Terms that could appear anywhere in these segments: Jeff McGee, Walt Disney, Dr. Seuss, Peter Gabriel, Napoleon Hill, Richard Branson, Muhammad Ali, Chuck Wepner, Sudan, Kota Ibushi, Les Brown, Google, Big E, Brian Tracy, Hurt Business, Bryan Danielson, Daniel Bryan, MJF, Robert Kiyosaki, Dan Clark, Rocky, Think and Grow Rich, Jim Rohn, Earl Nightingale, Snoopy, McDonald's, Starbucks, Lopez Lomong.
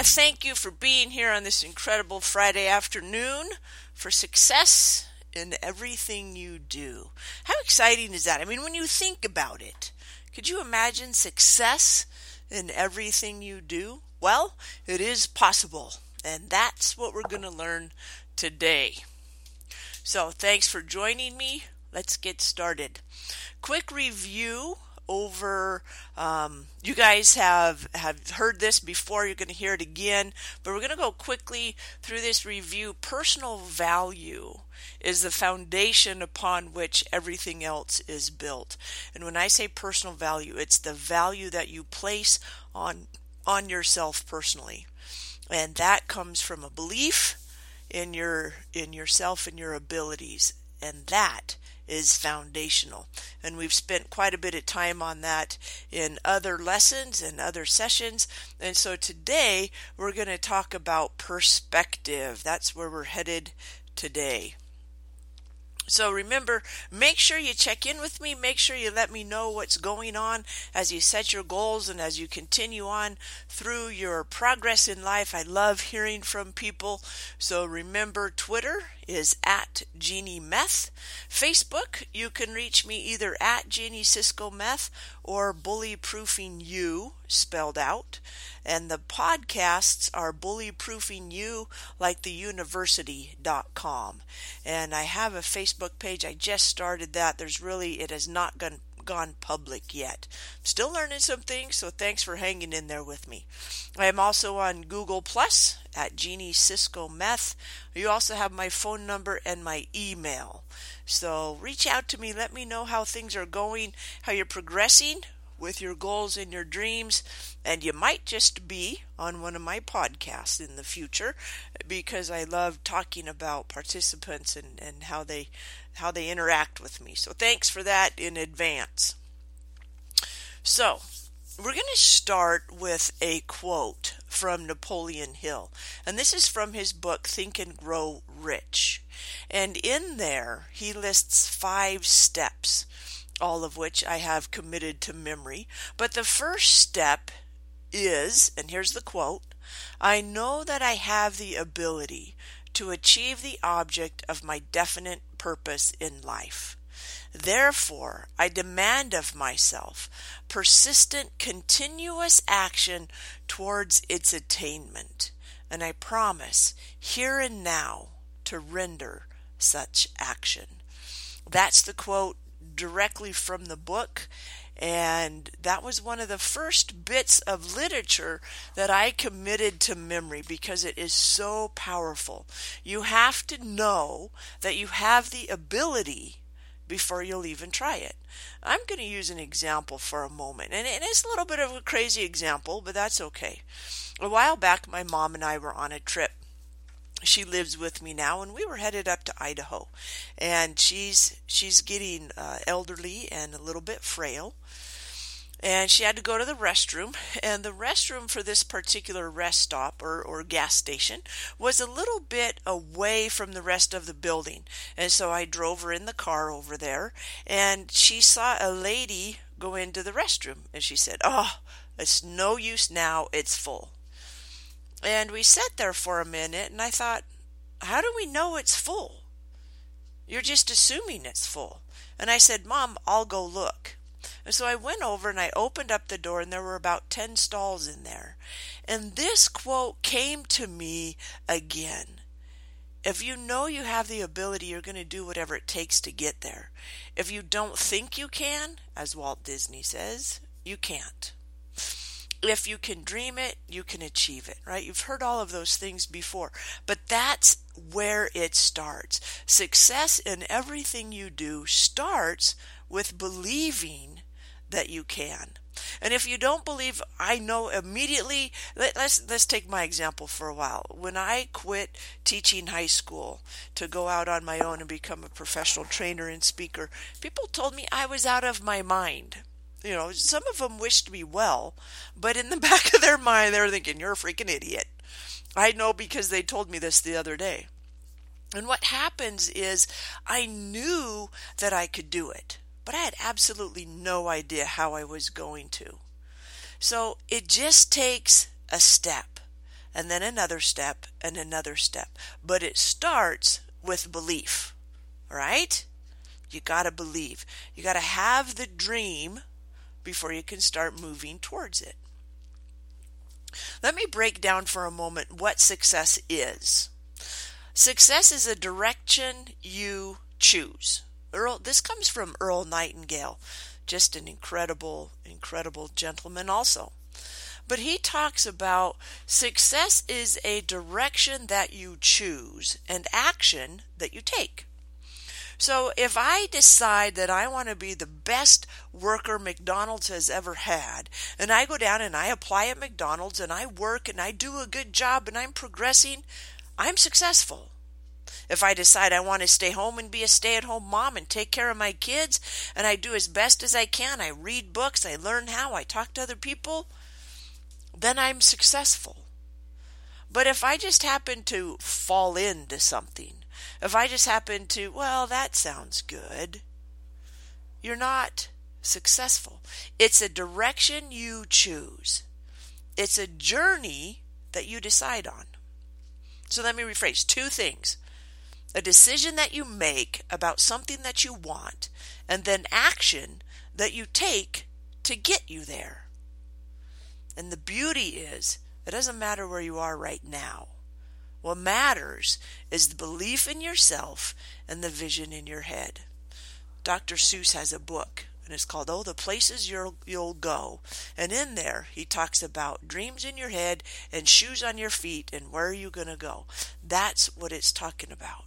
want to thank you for being here on this incredible Friday afternoon, for success in everything you do. How exciting is that? I mean, when you think about it, could you imagine success in everything you do? Well, it is possible, and that's what we're going to learn today. So thanks for joining me. Let's get started. Quick review over, you guys have heard this before, you're going to hear it again, but we're going to go quickly through this review. Personal value is the foundation upon which everything else is built. And when I say personal value, it's the value that you place on yourself personally. And that comes from a belief in yourself and your abilities. And that is foundational. And we've spent quite a bit of time on that in other lessons and other sessions. And so today we're going to talk about perspective. That's where we're headed today. So remember, make sure you check in with me. Make sure you let me know what's going on as you set your goals and as you continue on through your progress in life. I love hearing from people. So remember, Twitter is @JeannieMeth. Facebook, you can reach me either @JeannieSiscoMeth or BullyProofingYou, spelled out. And the podcasts are BullyProofingYou, like the university.com. And I have a Facebook page. I just started that. It has not gone public yet. I'm still learning some things, so thanks for hanging in there with me. I am also on Google Plus @JeannieSiscoMeth. You also have my phone number and my email. So reach out to me. Let me know how things are going, how you're progressing with your goals and your dreams, and you might just be on one of my podcasts in the future, because I love talking about participants and how they interact with me. So thanks for that in advance. So we're going to start with a quote from Napoleon Hill, and this is from his book, Think and Grow Rich. And in there, he lists 5 steps, all of which I have committed to memory. But the first step is, and here's the quote, "I know that I have the ability to achieve the object of my definite purpose in life. Therefore, I demand of myself persistent, continuous action towards its attainment, and I promise here and now to render such action." That's the quote directly from the book, and that was one of the first bits of literature that I committed to memory because it is so powerful. You have to know that you have the ability before you'll even try it. I'm going to use an example for a moment, and it's a little bit of a crazy example, but that's okay. A while back, my mom and I were on a trip. She lives with me now, and we were headed up to Idaho, and she's getting elderly and a little bit frail, and she had to go to the restroom, and the restroom for this particular rest stop or gas station was a little bit away from the rest of the building, and so I drove her in the car over there, and she saw a lady go into the restroom, and she said, "Oh, it's no use now, it's full." And we sat there for a minute, and I thought, how do we know it's full? You're just assuming it's full. And I said, "Mom, I'll go look." And so I went over and I opened up the door, and there were about 10 stalls in there. And this quote came to me again. If you know you have the ability, you're going to do whatever it takes to get there. If you don't think you can, as Walt Disney says, you can't. If you can dream it, you can achieve it, right? You've heard all of those things before, but that's where it starts. Success in everything you do starts with believing that you can. And if you don't believe, I know immediately, let's take my example for a while. When I quit teaching high school to go out on my own and become a professional trainer and speaker, people told me I was out of my mind. You know, some of them wished me well, but in the back of their mind, they were thinking, "You're a freaking idiot." I know, because they told me this the other day. And what happens is I knew that I could do it, but I had absolutely no idea how I was going to. So it just takes a step. and then another step and another step. But it starts with belief, right? You got to believe. You got to have the dream before you can start moving towards it. Let me break down for a moment what success is. Success is a direction you choose. This comes from Earl Nightingale, just an incredible, incredible gentleman also. But he talks about success is a direction that you choose and action that you take. So if I decide that I want to be the best worker McDonald's has ever had, and I go down and I apply at McDonald's and I work and I do a good job and I'm progressing, I'm successful. If I decide I want to stay home and be a stay-at-home mom and take care of my kids and I do as best as I can, I read books, I learn how, I talk to other people, then I'm successful. But if I just happen to fall into something, if I just happen to, well, that sounds good, you're not successful. It's a direction you choose. It's a journey that you decide on. So let me rephrase two things. A decision that you make about something that you want, and then action that you take to get you there. And the beauty is, it doesn't matter where you are right now. What matters is the belief in yourself and the vision in your head. Dr. Seuss has a book, and it's called, Oh, the Places You'll Go. And in there, he talks about dreams in your head and shoes on your feet and where are you going to go. That's what it's talking about.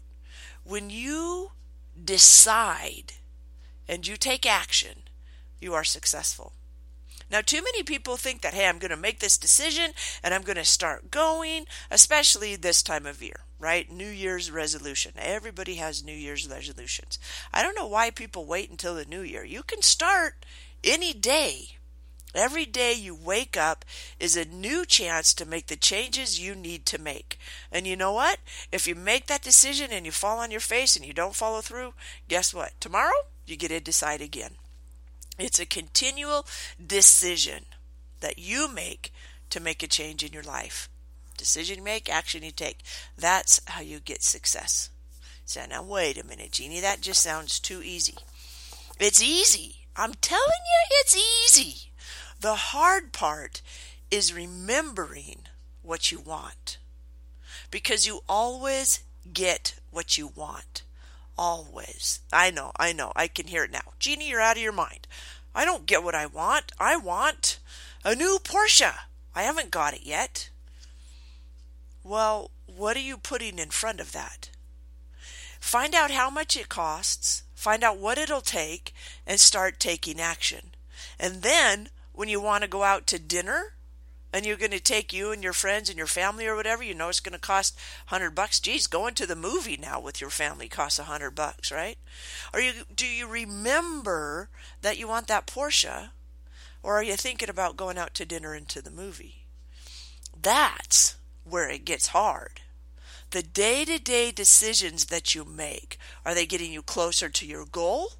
When you decide and you take action, you are successful. Now, too many people think that, hey, I'm going to make this decision and I'm going to start going, especially this time of year, right? New Year's resolution. Everybody has New Year's resolutions. I don't know why people wait until the new year. You can start any day. Every day you wake up is a new chance to make the changes you need to make. And you know what? If you make that decision and you fall on your face and you don't follow through, guess what? Tomorrow, you get to decide again. It's a continual decision that you make to make a change in your life. Decision you make, action you take. That's how you get success. So now, wait a minute, Jeannie. That just sounds too easy. It's easy. I'm telling you, it's easy. The hard part is remembering what you want. Because you always get what you want. Always. I know. I can hear it now. Jeannie, you're out of your mind. I don't get what I want. I want a new Porsche. I haven't got it yet. Well, what are you putting in front of that? Find out how much it costs, find out what it'll take, and start taking action. And then, when you want to go out to dinner, and you're going to take you and your friends and your family or whatever, you know it's going to cost $100. Geez, going to the movie now with your family costs $100, right? Or do you remember that you want that Porsche? Or are you thinking about going out to dinner and to the movie? That's where it gets hard. The day-to-day decisions that you make, are they getting you closer to your goal?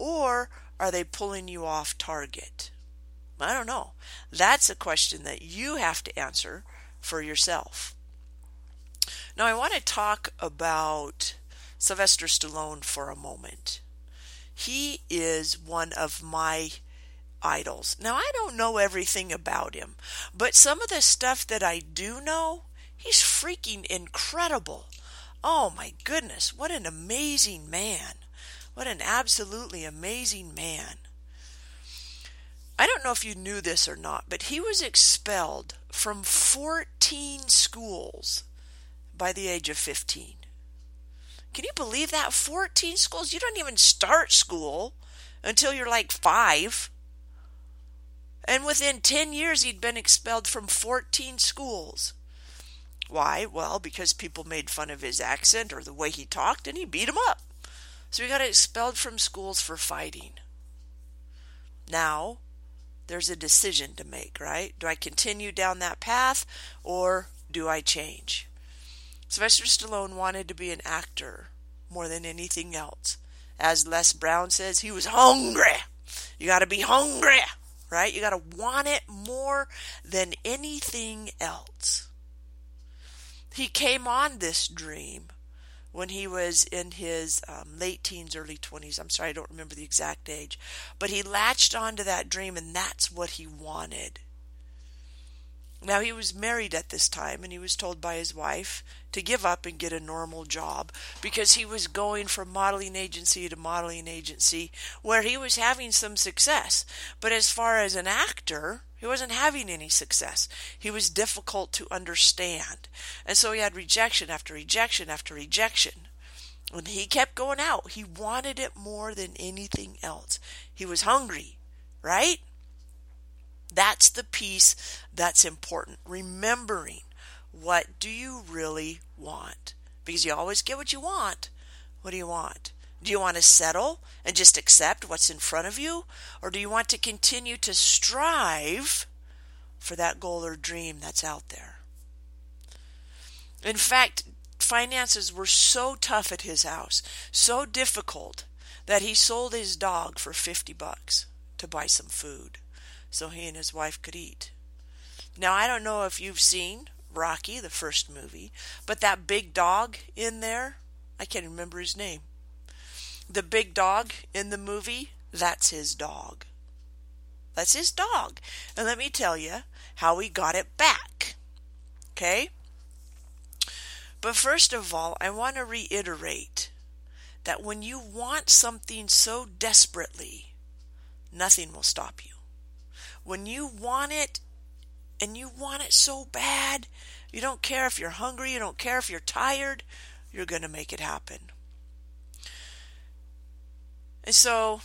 Or are they pulling you off target? I don't know. That's a question that you have to answer for yourself. Now, I want to talk about Sylvester Stallone for a moment. He is one of my idols. Now, I don't know everything about him, but some of the stuff that I do know, he's freaking incredible. Oh, my goodness. What an amazing man. What an absolutely amazing man. I don't know if you knew this or not, but he was expelled from 14 schools by the age of 15. Can you believe that? 14 schools? You don't even start school until you're like 5. And within 10 years, he'd been expelled from 14 schools. Why? Well, because people made fun of his accent or the way he talked, and he beat them up. So he got expelled from schools for fighting. Now, there's a decision to make, right? Do I continue down that path or do I change? Sylvester Stallone wanted to be an actor more than anything else. As Les Brown says, he was hungry. You got to be hungry, right? You got to want it more than anything else. He came on this dream when he was in his late teens, early 20s. I'm sorry, I don't remember the exact age. But he latched onto that dream, and that's what he wanted. Now, he was married at this time, and he was told by his wife to give up and get a normal job because he was going from modeling agency to modeling agency where he was having some success. But as far as an actor, he wasn't having any success. He was difficult to understand. And so he had rejection after rejection after rejection. And he kept going out. He wanted it more than anything else. He was hungry, right? That's the piece that's important. Remembering, what do you really want? Because you always get what you want. What do you want? Do you want to settle and just accept what's in front of you? Or do you want to continue to strive for that goal or dream that's out there? In fact, finances were so tough at his house, so difficult, that he sold his dog for $50 to buy some food so he and his wife could eat. Now, I don't know if you've seen Rocky, the first movie, but that big dog in there, I can't remember his name. The big dog in the movie, that's his dog. That's his dog. And let me tell you how he got it back. Okay? But first of all, I want to reiterate that when you want something so desperately, nothing will stop you. When you want it, and you want it so bad, you don't care if you're hungry, you don't care if you're tired, you're going to make it happen. And so,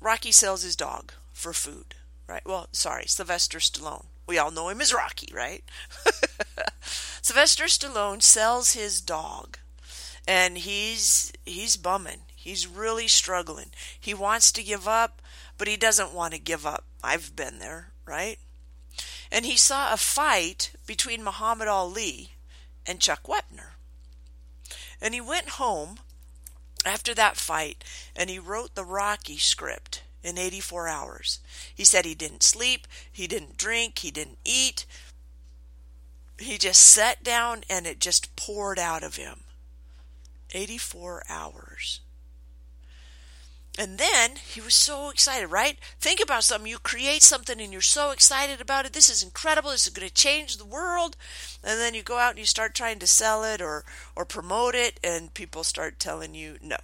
Rocky sells his dog for food, right? Well, sorry, Sylvester Stallone. We all know him as Rocky, right? Sylvester Stallone sells his dog, and he's bumming. He's really struggling. He wants to give up, but he doesn't want to give up. I've been there, right? And he saw a fight between Muhammad Ali and Chuck Wepner. And he went home after that fight, and he wrote the Rocky script in 84 hours. He said he didn't sleep, he didn't drink, he didn't eat. He just sat down, and it just poured out of him. 84 hours. And then he was so excited, right? Think about something. You create something and you're so excited about it. This is incredible. This is going to change the world. And then you go out and you start trying to sell it or promote it, and people start telling you, no,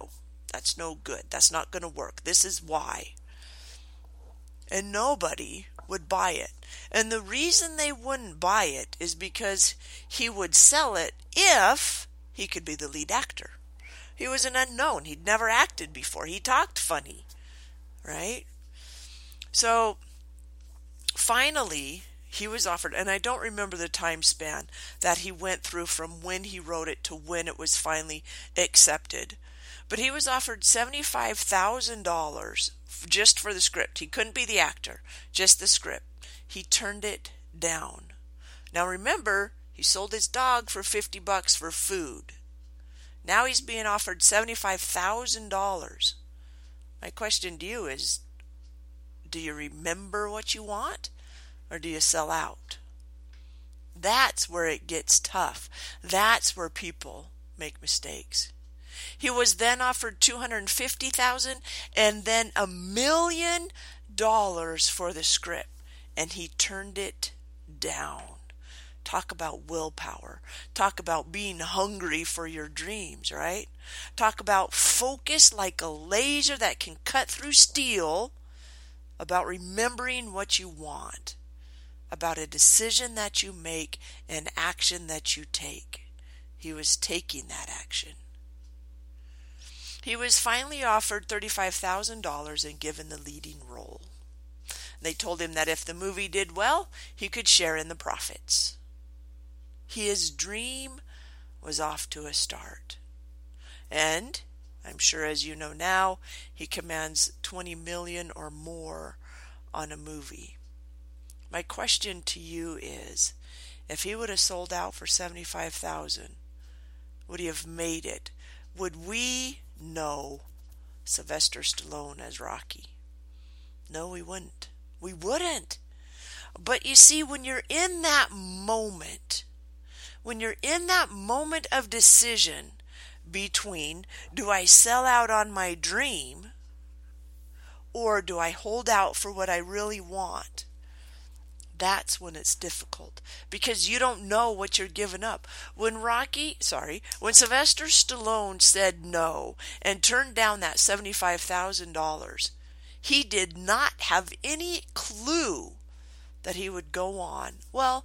that's no good. That's not going to work. This is why. And nobody would buy it. And the reason they wouldn't buy it is because he would sell it if he could be the lead actor. He was an unknown. He'd never acted before. He talked funny, right? So finally, he was offered, and I don't remember the time span that he went through from when he wrote it to when it was finally accepted. But he was offered $75,000 just for the script. He couldn't be the actor, just the script. He turned it down. Now remember, he sold his dog for $50 for food. Now he's being offered $75,000. My question to you is, do you remember what you want, or do you sell out? That's where it gets tough. That's where people make mistakes. He was then offered $250,000 and then $1 million for the script, and he turned it down. Talk about willpower. Talk about being hungry for your dreams, right? Talk about focus like a laser that can cut through steel, about remembering what you want, about a decision that you make and action that you take. He was taking that action. He was finally offered $35,000 and given the leading role. They told him that if the movie did well, he could share in the profits. His dream was off to a start. And, I'm sure as you know now, he commands $20 million or more on a movie. My question to you is, if he would have sold out for $75,000, would he have made it? Would we know Sylvester Stallone as Rocky? No, we wouldn't. We wouldn't. But you see, when you're in that moment, when you're in that moment of decision between, do I sell out on my dream or do I hold out for what I really want? That's when it's difficult because you don't know what you're giving up. When Sylvester Stallone said no and turned down that $75,000, he did not have any clue that he would go on. Well,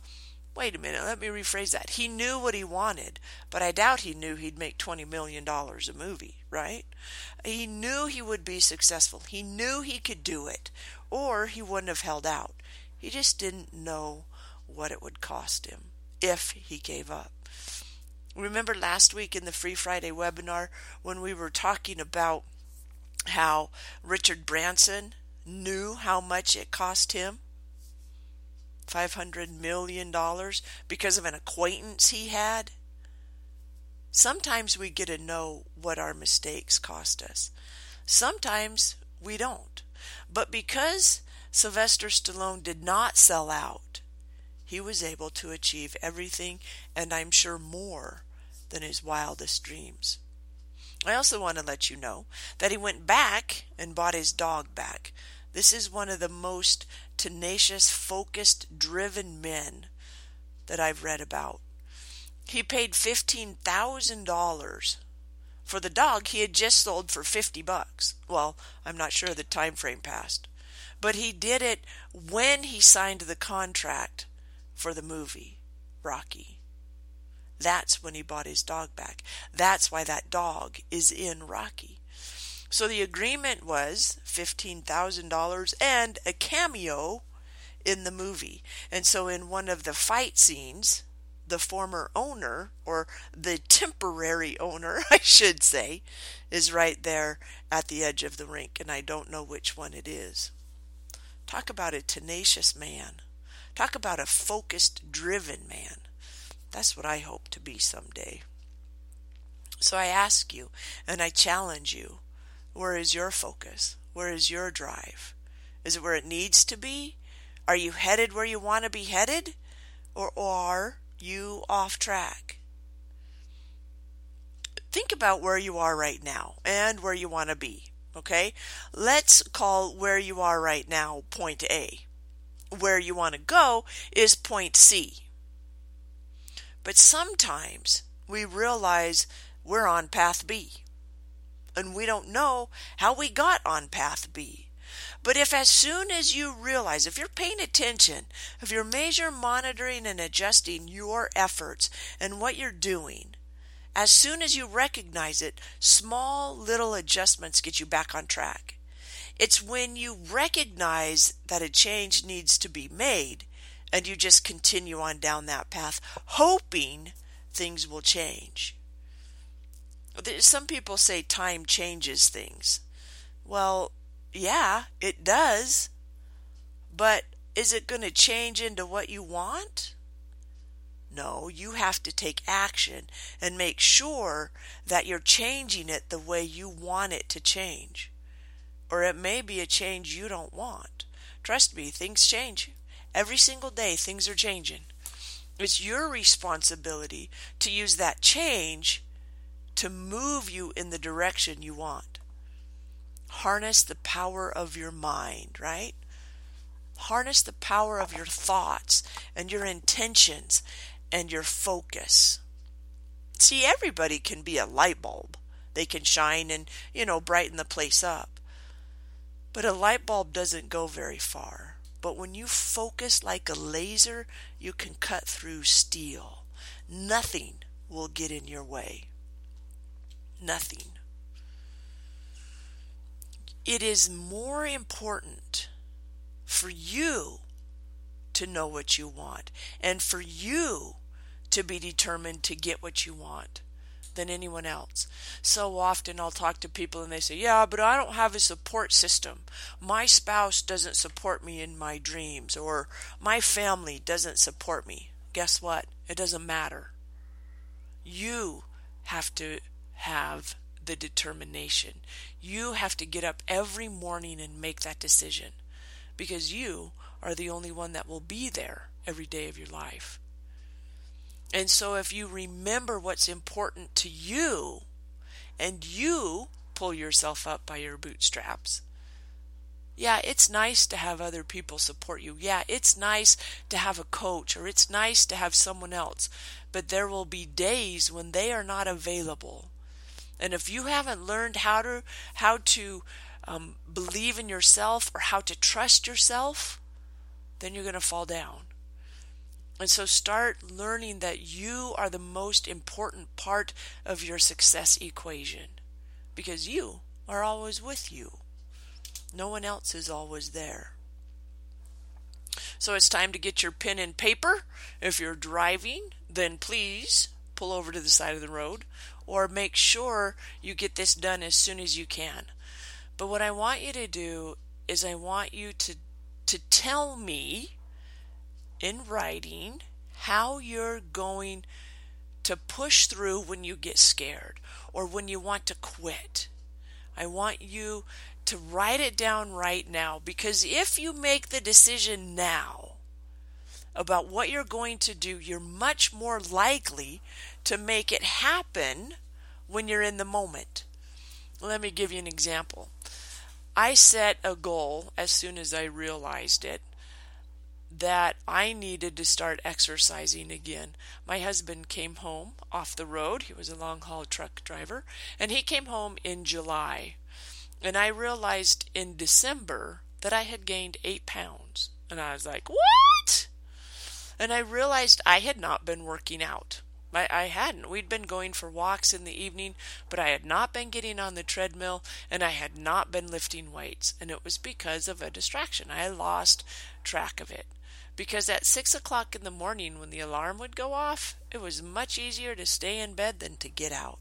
wait a minute, let me rephrase that. He knew what he wanted, but I doubt he knew he'd make $20 million a movie, right? He knew he would be successful. He knew he could do it, or he wouldn't have held out. He just didn't know what it would cost him if he gave up. Remember last week in the Free Friday webinar when we were talking about how Richard Branson knew how much it cost him? $500 million because of an acquaintance he had? Sometimes we get to know what our mistakes cost us. Sometimes we don't. But because Sylvester Stallone did not sell out, he was able to achieve everything, and I'm sure more than his wildest dreams. I also want to let you know that he went back and bought his dog back. This is one of the most tenacious, focused, driven men that I've read about. He paid $15,000 for the dog he had just sold for $50. Well, I'm not sure the time frame passed. But he did it when he signed the contract for the movie, Rocky. That's when he bought his dog back. That's why that dog is in Rocky. So the agreement was $15,000 and a cameo in the movie. And so in one of the fight scenes, the former owner, or the temporary owner, I should say, is right there at the edge of the rink. And I don't know which one it is. Talk about a tenacious man. Talk about a focused, driven man. That's what I hope to be someday. So I ask you, and I challenge you, where is your focus? Where is your drive? Is it where it needs to be? Are you headed where you want to be headed? Or are you off track? Think about where you are right now and where you want to be. Okay, let's call where you are right now point A. Where you want to go is point C. But sometimes we realize we're on path B, and we don't know how we got on path B. But if as soon as you realize, if you're paying attention, if you're monitoring, and adjusting your efforts and what you're doing, as soon as you recognize it, small little adjustments get you back on track. It's when you recognize that a change needs to be made and you just continue on down that path, hoping things will change. Some people say time changes things. Well, yeah, it does. But is it going to change into what you want? No, you have to take action and make sure that you're changing it the way you want it to change. Or it may be a change you don't want. Trust me, things change. Every single day, things are changing. It's your responsibility to use that change to move you in the direction you want. Harness the power of your mind, right? Harness the power of your thoughts and your intentions and your focus. See, everybody can be a light bulb. They can shine and, brighten the place up. But a light bulb doesn't go very far. But when you focus like a laser, you can cut through steel. Nothing will get in your way. Nothing. It is more important for you to know what you want and for you to be determined to get what you want than anyone else. So often I'll talk to people and they say, yeah, but I don't have a support system. My spouse doesn't support me in my dreams, or my family doesn't support me. Guess what? It doesn't matter. You have to have the determination. You have to get up every morning and make that decision, because you are the only one that will be there every day of your life. And so if you remember what's important to you and you pull yourself up by your bootstraps, yeah, it's nice to have other people support you. Yeah, it's nice to have a coach, or it's nice to have someone else. But there will be days when they are not available. And if you haven't learned how to believe in yourself or how to trust yourself, then you're going to fall down. And so start learning that you are the most important part of your success equation, because you are always with you. No one else is always there. So it's time to get your pen and paper. If you're driving, then please pull over to the side of the road, or make sure you get this done as soon as you can. But what I want you to do is I want you to tell me in writing how you're going to push through when you get scared or when you want to quit. I want you to write it down right now, because if you make the decision now about what you're going to do, you're much more likely to make it happen when you're in the moment. Let me give you an example. I set a goal as soon as I realized it that I needed to start exercising again. My husband came home off the road. He was a long-haul truck driver, and he came home in July. And I realized in December that I had gained 8 pounds. And I was like, what? And I realized I had not been working out. I hadn't. We'd been going for walks in the evening, but I had not been getting on the treadmill, and I had not been lifting weights. And it was because of a distraction. I lost track of it. Because at 6 o'clock in the morning when the alarm would go off, it was much easier to stay in bed than to get out.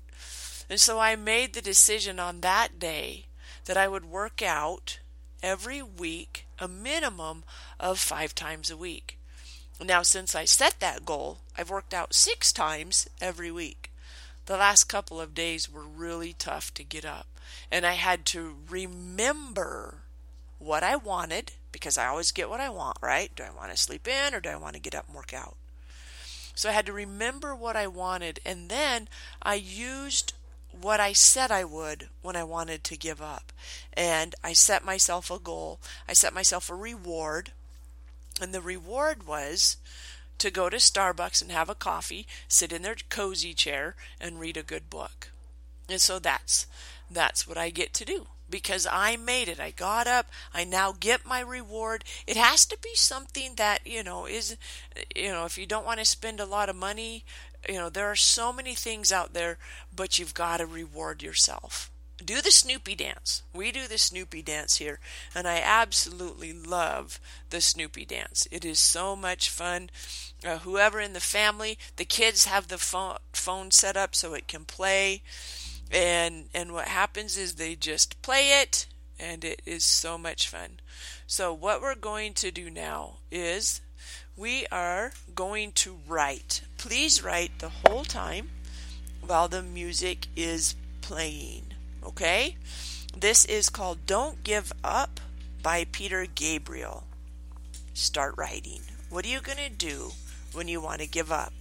And so I made the decision on that day that I would work out every week, a minimum of 5 times a week. Now, since I set that goal, I've worked out 6 times every week. The last couple of days were really tough to get up, and I had to remember what I wanted, because I always get what I want, right? Do I want to sleep in, or do I want to get up and work out? So I had to remember what I wanted, and then I used what I said I would when I wanted to give up. And I set myself a goal. I set myself a reward. And the reward was to go to Starbucks and have a coffee, sit in their cozy chair, and read a good book. And so that's what I get to do, because I made it. I got up. I now get my reward. It has to be something that, if you don't want to spend a lot of money, there are so many things out there, but you've got to reward yourself. Do the Snoopy dance. We do the Snoopy dance here, and I absolutely love the Snoopy dance. It is so much fun. Whoever in the family, the kids have the phone set up so it can play, and what happens is they just play it, and it is so much fun. So what we're going to do now is we are going to write. Please write the whole time while the music is playing. Okay? This is called Don't Give Up by Peter Gabriel. Start writing. What are you going to do when you want to give up?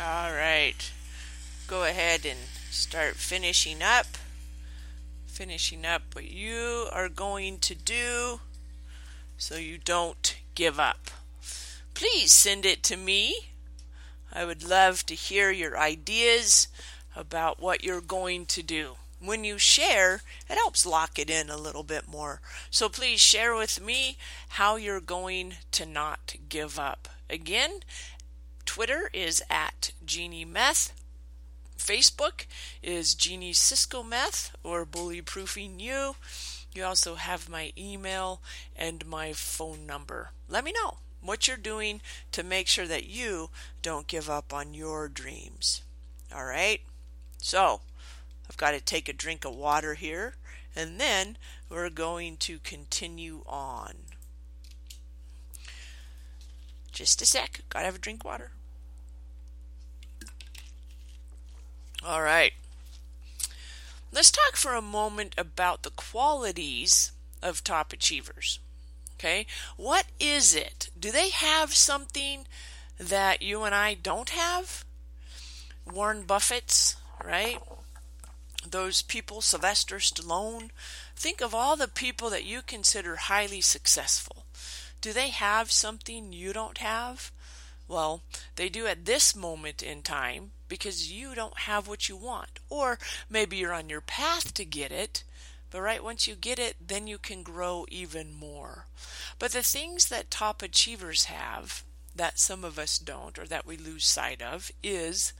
All right, go ahead and start finishing up what you are going to do so you don't give up. Please send it to me. I would love to hear your ideas about what you're going to do. When you share, it helps lock it in a little bit more. So please share with me how you're going to not give up. Again, Twitter is at Jeannie Meth. Facebook is Jeannie Cisco Meth or Bully Proofing You. You also have my email and my phone number. Let me know what you're doing to make sure that you don't give up on your dreams. All right? So I've got to take a drink of water here, and then we're going to continue on. Just a sec. Got to have a drink of water. All right. Let's talk for a moment about the qualities of top achievers. Okay? What is it? Do they have something that you and I don't have? Warren Buffett's, right? Those people, Sylvester Stallone. Think of all the people that you consider highly successful. Do they have something you don't have? Well, they do at this moment in time because you don't have what you want. Or maybe you're on your path to get it, but right once you get it, then you can grow even more. But the things that top achievers have that some of us don't or that we lose sight of is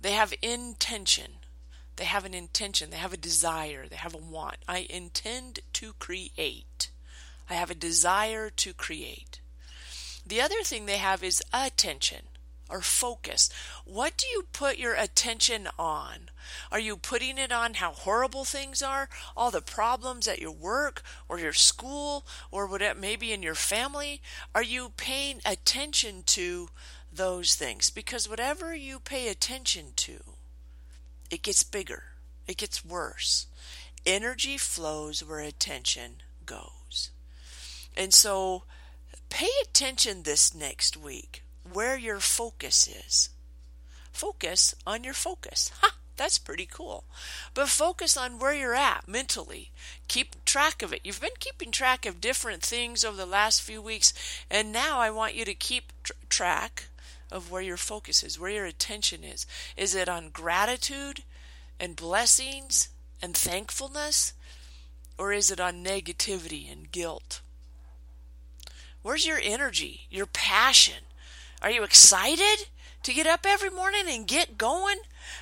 they have intention. They have an intention. They have a desire. They have a want. I intend to create. I have a desire to create. The other thing they have is attention or focus. What do you put your attention on? Are you putting it on how horrible things are? All the problems at your work or your school or whatever, maybe in your family? Are you paying attention to those things? Because whatever you pay attention to, it gets bigger. It gets worse. Energy flows where attention goes. And so pay attention this next week where your focus is. Focus on your focus. Ha! That's pretty cool. But focus on where you're at mentally. Keep track of it. You've been keeping track of different things over the last few weeks, and now I want you to keep track of where your focus is, where your attention is. Is it on gratitude and blessings and thankfulness? Or is it on negativity and guilt? Where's your energy, your passion? Are you excited to get up every morning and get going?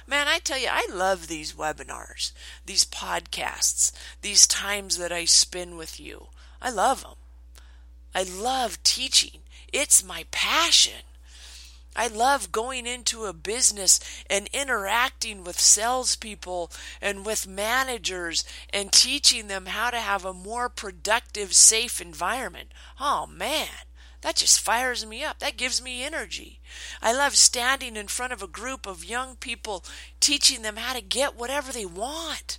Man, I tell you, I love these webinars, these podcasts, these times that I spend with you. I love them. I love teaching. It's my passion. I love going into a business and interacting with salespeople and with managers and teaching them how to have a more productive, safe environment. Oh, man, that just fires me up. That gives me energy. I love standing in front of a group of young people, teaching them how to get whatever they want,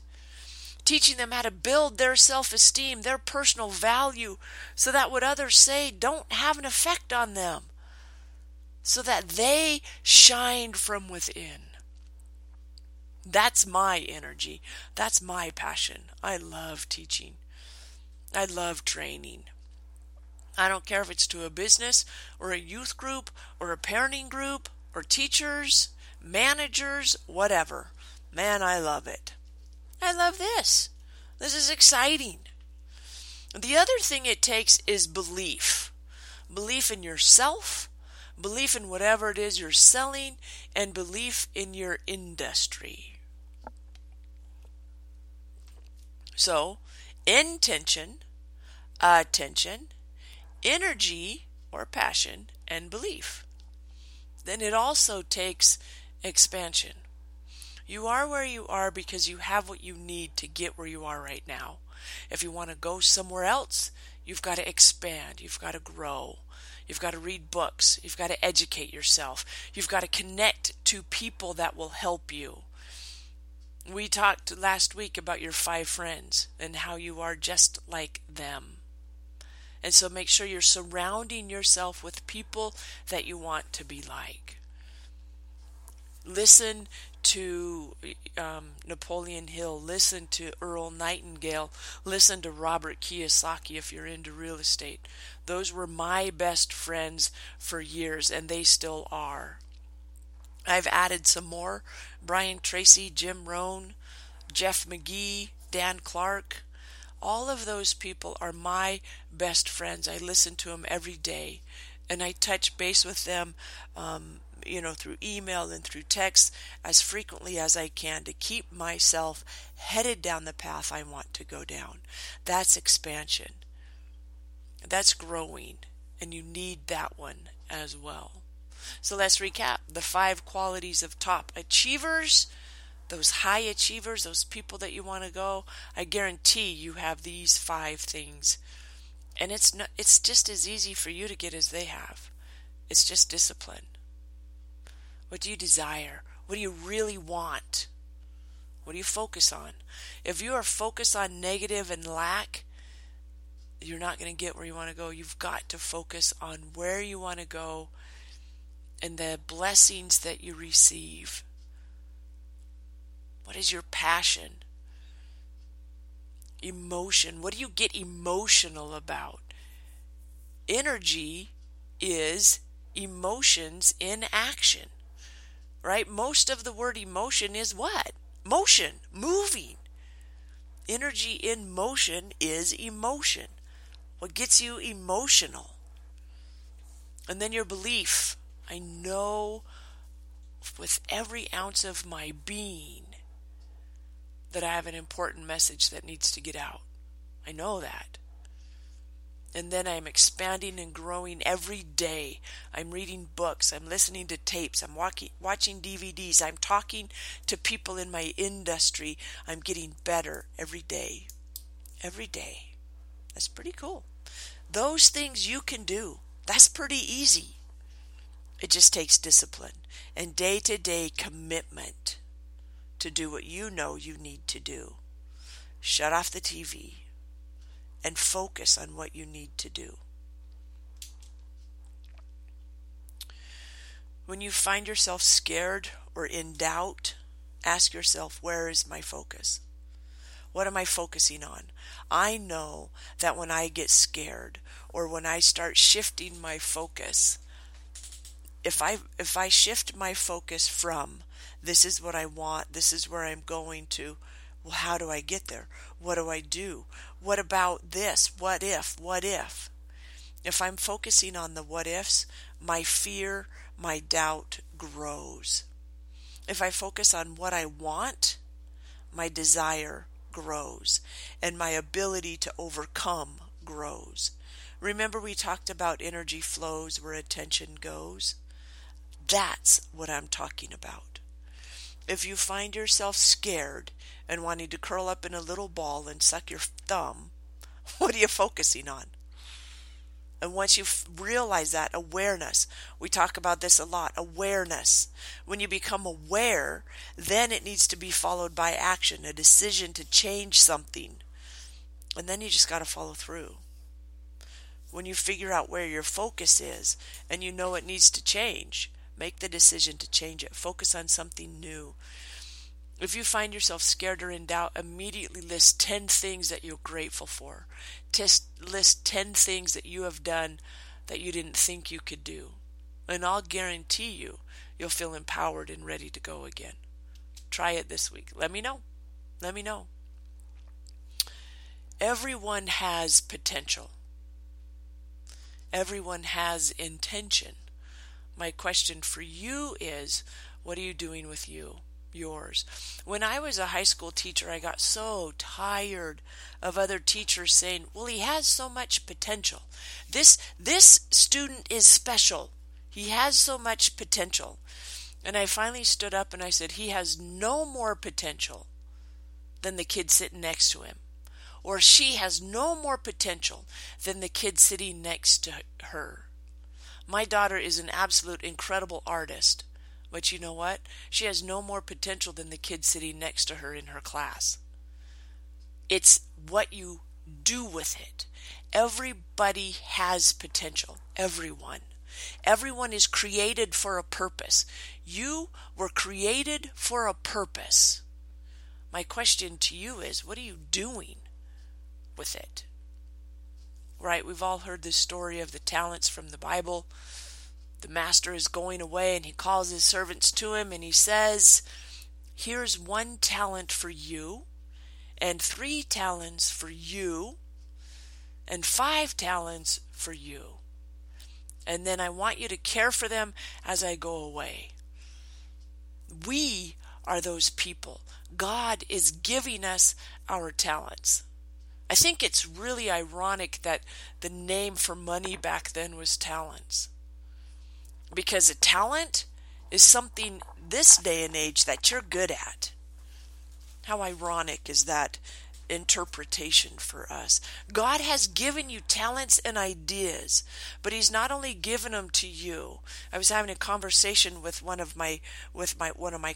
teaching them how to build their self-esteem, their personal value, so that what others say don't have an effect on them, so that they shine from within. That's my energy. That's my passion. I love teaching. I love training. I don't care if it's to a business or a youth group or a parenting group or teachers, managers, whatever. Man, I love it. I love this. This is exciting. The other thing it takes is belief. Belief in yourself, belief in whatever it is you're selling, and belief in your industry. So, intention, attention, energy or passion, and belief. Then it also takes expansion. You are where you are because you have what you need to get where you are right now. If you want to go somewhere else, you've got to expand. You've got to grow. You've got to read books. You've got to educate yourself. You've got to connect to people that will help you. We talked last week about your 5 friends and how you are just like them. And so make sure you're surrounding yourself with people that you want to be like. Listen to Napoleon Hill, listen to Earl Nightingale, listen to Robert Kiyosaki if you're into real estate. Those were my best friends for years, and they still are. I've added some more: Brian Tracy, Jim Rohn, Jeff McGee, Dan Clark. All of those people are my best friends. I listen to them every day, and I touch base with them through email and through text as frequently as I can to keep myself headed down the path I want to go down. That's expansion. That's growing, and you need that one as well. So let's recap the 5 qualities of top achievers, those high achievers, those people that you want to go. I guarantee you have these 5 things, and it's just as easy for you to get as they have. It's just discipline. What do you desire? What do you really want? What do you focus on? If you are focused on negative and lack, you're not going to get where you want to go. You've got to focus on where you want to go and the blessings that you receive. What is your passion? Emotion. What do you get emotional about? Energy is emotions in action, right? Most of the word emotion is what? Motion, moving. Energy in motion is emotion. What gets you emotional? And then your belief. I know with every ounce of my being that I have an important message that needs to get out. I know that. And then I'm expanding and growing every day. I'm reading books. I'm listening to tapes. I'm watching DVDs. I'm talking to people in my industry. I'm getting better every day. Every day. That's pretty cool. Those things you can do. That's pretty easy. It just takes discipline and day-to-day commitment to do what you know you need to do. Shut off the TV and focus on what you need to do. When you find yourself scared or in doubt, ask yourself, where is my focus? What am I focusing on? I know that when I get scared or when I start shifting my focus, if I shift my focus from this is what I want, this is where I'm going to, well, how do I get there? What do I do? What about this? What if? What if? If I'm focusing on the what ifs, my fear, my doubt grows. If I focus on what I want, my desire grows, and my ability to overcome grows. Remember, we talked about energy flows where attention goes? That's what I'm talking about. If you find yourself scared and wanting to curl up in a little ball and suck your thumb, what are you focusing on? And once you realize that, awareness. We talk about this a lot, awareness. When you become aware, then it needs to be followed by action, a decision to change something. And then you just got to follow through. When you figure out where your focus is and you know it needs to change, make the decision to change it. Focus on something new. If you find yourself scared or in doubt, immediately list 10 things that you're grateful for. List 10 things that you have done that you didn't think you could do. And I'll guarantee you, you'll feel empowered and ready to go again. Try it this week. Let me know. Let me know. Everyone has potential. Everyone has intention. My question for you is, what are you doing with yours? When I was a high school teacher, I got so tired of other teachers saying, well, he has so much potential. This student is special. He has so much potential. And I finally stood up and I said, he has no more potential than the kid sitting next to him. Or she has no more potential than the kid sitting next to her. My daughter is an absolute incredible artist, but you know what? She has no more potential than the kid sitting next to her in her class. It's what you do with it. Everybody has potential. Everyone. Everyone is created for a purpose. You were created for a purpose. My question to you is, what are you doing with it? Right? We've all heard this story of the talents from the Bible. The master is going away and he calls his servants to him and he says, here's 1 talent for you, and 3 talents for you, and 5 talents for you. And then I want you to care for them as I go away. We are those people. God is giving us our talents. I think it's really ironic that the name for money back then was talents. Because a talent is something this day and age that you're good at. How ironic is that interpretation for us? God has given you talents and ideas, but he's not only given them to you. I was having a conversation with one of my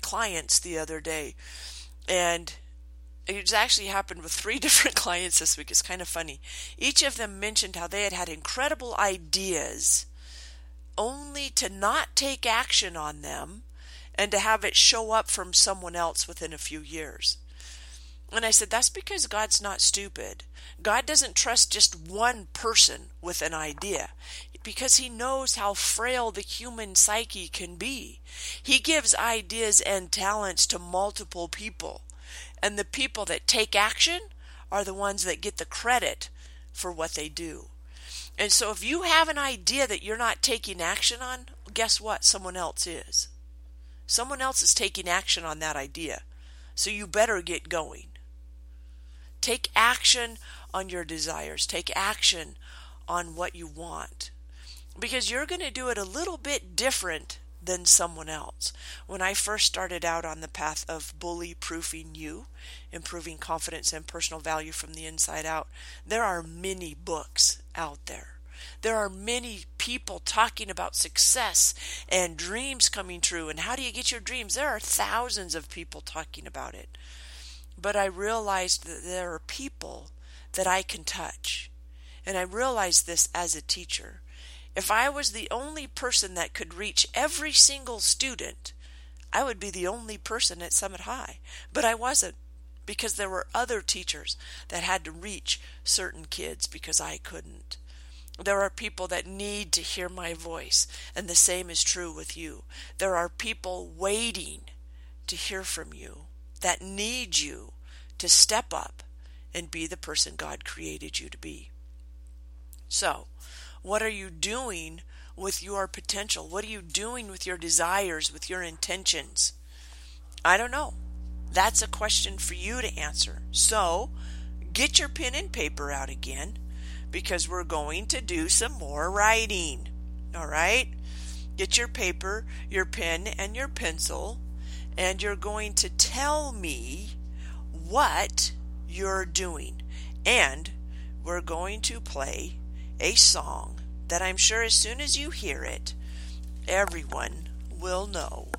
clients the other day, and it actually happened with 3 different clients this week. It's kind of funny. Each of them mentioned how they had had incredible ideas only to not take action on them and to have it show up from someone else within a few years. And I said, that's because God's not stupid. God doesn't trust just 1 person with an idea because he knows how frail the human psyche can be. He gives ideas and talents to multiple people. And the people that take action are the ones that get the credit for what they do. And so if you have an idea that you're not taking action on, guess what? Someone else is. Someone else is taking action on that idea. So you better get going. Take action on your desires. Take action on what you want. Because you're going to do it a little bit different than someone else. When I first started out on the path of bully-proofing you, improving confidence and personal value from the inside out, there are many books out there. There are many people talking about success and dreams coming true and how do you get your dreams. There are thousands of people talking about it. But I realized that there are people that I can touch. And I realized this as a teacher. If I was the only person that could reach every single student, I would be the only person at Summit High. But I wasn't, because there were other teachers that had to reach certain kids because I couldn't. There are people that need to hear my voice, and the same is true with you. There are people waiting to hear from you that need you to step up and be the person God created you to be. So, what are you doing with your potential? What are you doing with your desires, with your intentions? I don't know. That's a question for you to answer. So get your pen and paper out again, because we're going to do some more writing. All right? Get your paper, your pen, and your pencil, and you're going to tell me what you're doing. And we're going to play a song that I'm sure as soon as you hear it, everyone will know.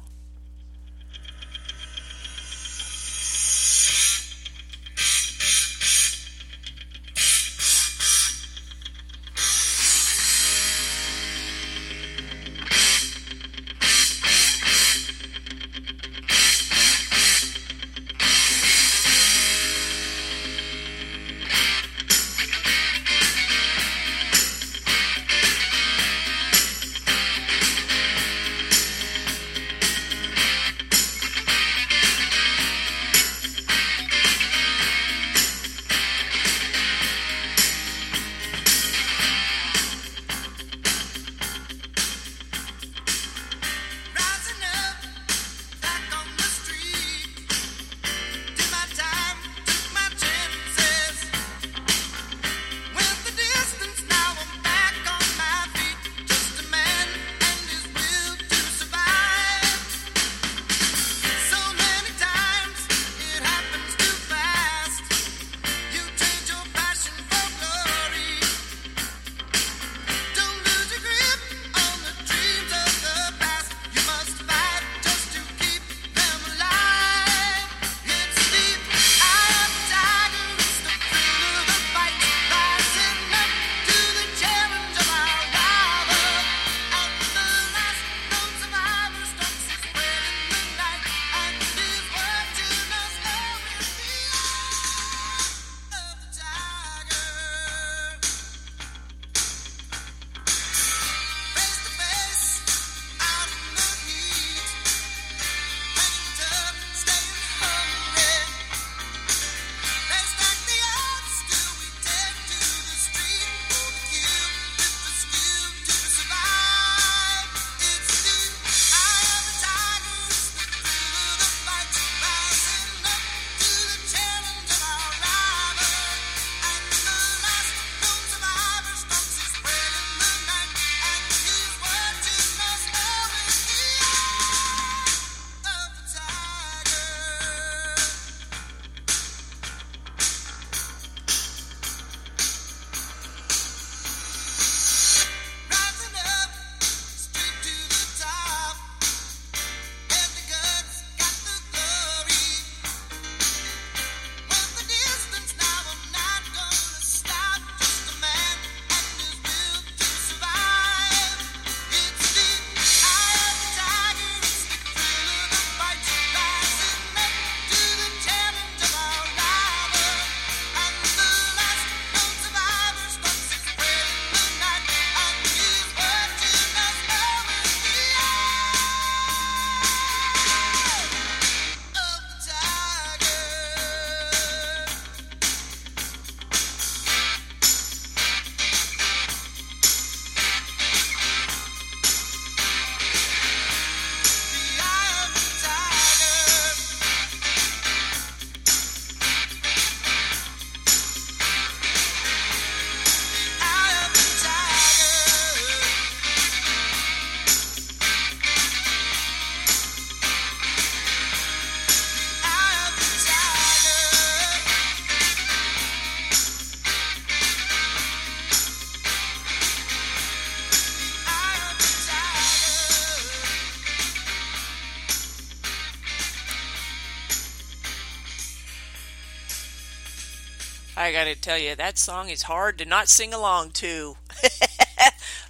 I gotta tell you, that song is hard to not sing along to.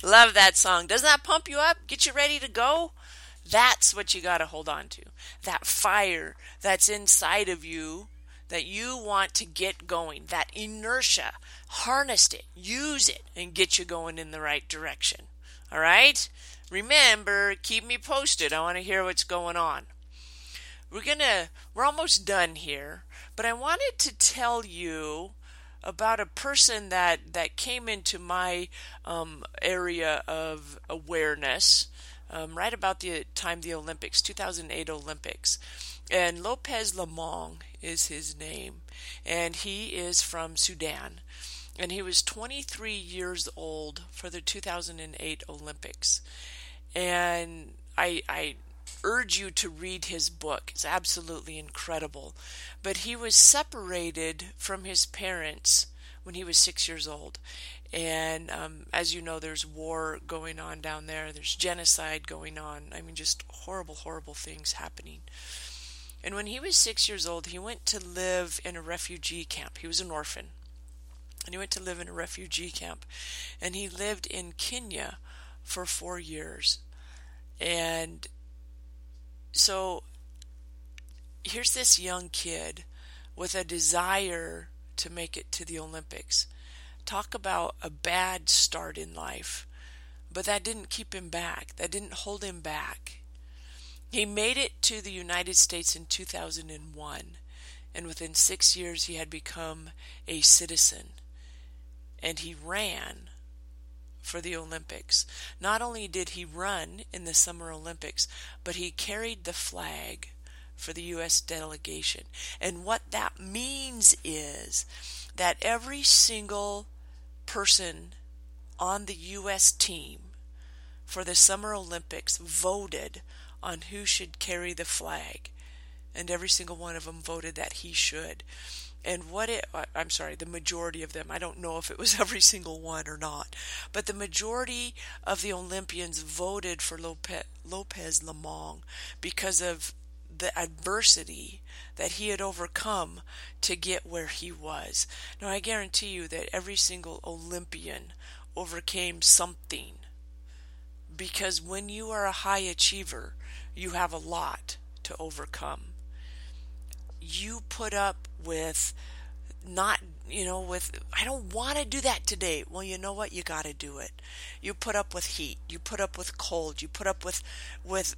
Love that song. Doesn't that pump you up? Get you ready to go? That's what you gotta hold on to. That fire that's inside of you that you want to get going. That inertia. Harness it. Use it and get you going in the right direction. All right? Remember, keep me posted. I want to hear what's going on. We're almost done here, but I wanted to tell you about a person that came into my area of awareness right about the time the Olympics, 2008 Olympics. And Lopez Lomong is his name, and he is from Sudan. And he was 23 years old for the 2008 Olympics. And I urge you to read his book. It's absolutely incredible. But he was separated from his parents when he was 6 years old. And as you know, there's war going on down there. There's genocide going on. I mean, just horrible, horrible things happening. And when he was 6 years old, he went to live in a refugee camp. He was an orphan. And he went to live in a refugee camp. And he lived in Kenya for 4 years. And so here's this young kid with a desire to make it to the Olympics. Talk about a bad start in life. But that didn't keep him back. That didn't hold him back. He made it to the United States in 2001. And within 6 years, he had become a citizen. And he ran for the Olympics. Not only did he run in the Summer Olympics, but he carried the flag for the U.S. delegation. And what that means is that every single person on the U.S. team for the Summer Olympics voted on who should carry the flag. And every single one of them voted that he should. And the majority of them, I don't know if it was every single one or not, but the majority of the Olympians voted for Lopez Lomong because of the adversity that he had overcome to get where he was. Now, I guarantee you that every single Olympian overcame something, because when you are a high achiever, you have a lot to overcome. You put up with I don't want to do that today. Well, you know what? You got to do it. You put up with heat. You put up with cold. You put up with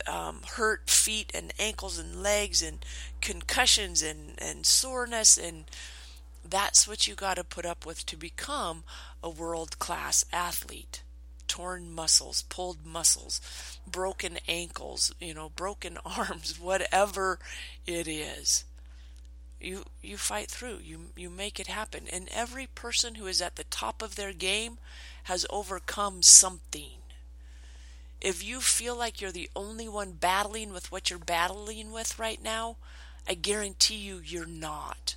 hurt feet and ankles and legs and concussions and soreness. And that's what you got to put up with to become a world-class athlete. Torn muscles, pulled muscles, broken ankles, broken arms, whatever it is. You fight through. You make it happen. And every person who is at the top of their game has overcome something. If you feel like you're the only one battling with what you're battling with right now, I guarantee you're not.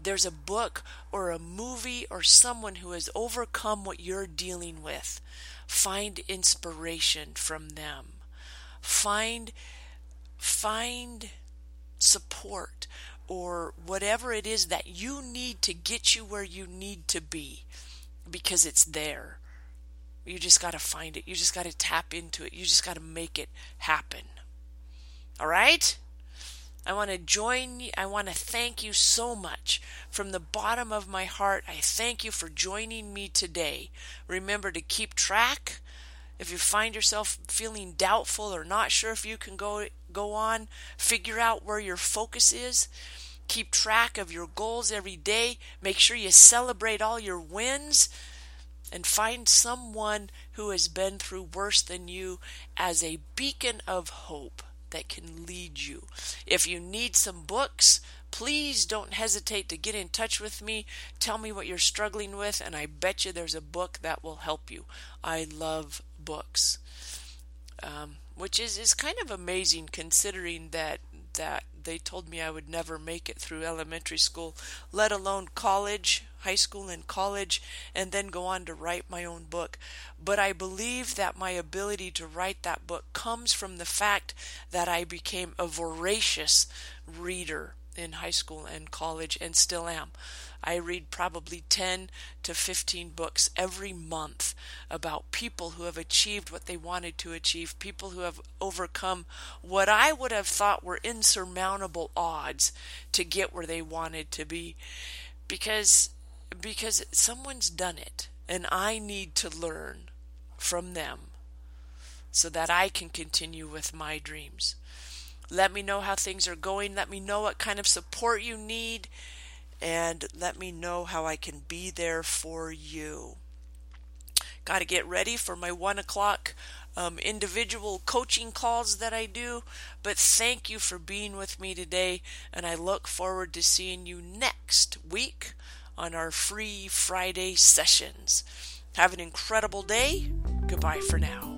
There's a book or a movie or someone who has overcome what you're dealing with. Find inspiration from them. Find support or whatever it is that you need to get you where you need to be, because it's there. You just got to find it. You just got to tap into it. You just got to make it happen. All right? I want to join you. I want to thank you so much. From the bottom of my heart, I thank you for joining me today. Remember to keep track. If you find yourself feeling doubtful or not sure if you can go on, figure out where your focus is. Keep track of your goals every day. Make sure you celebrate all your wins. And find someone who has been through worse than you as a beacon of hope that can lead you. If you need some books, please don't hesitate to get in touch with me. Tell me what you're struggling with, and I bet you there's a book that will help you. I love books, which is kind of amazing considering that they told me I would never make it through elementary school, let alone college, high school and college, and then go on to write my own book. But I believe that my ability to write that book comes from the fact that I became a voracious reader in high school and college and still am. I read probably 10 to 15 books every month about people who have achieved what they wanted to achieve, people who have overcome what I would have thought were insurmountable odds to get where they wanted to be, because someone's done it, and I need to learn from them so that I can continue with my dreams. Let me know how things are going. Let me know what kind of support you need. And let me know how I can be there for you. Got to get ready for my 1 o'clock individual coaching calls that I do. But thank you for being with me today. And I look forward to seeing you next week on our free Friday sessions. Have an incredible day. Goodbye for now.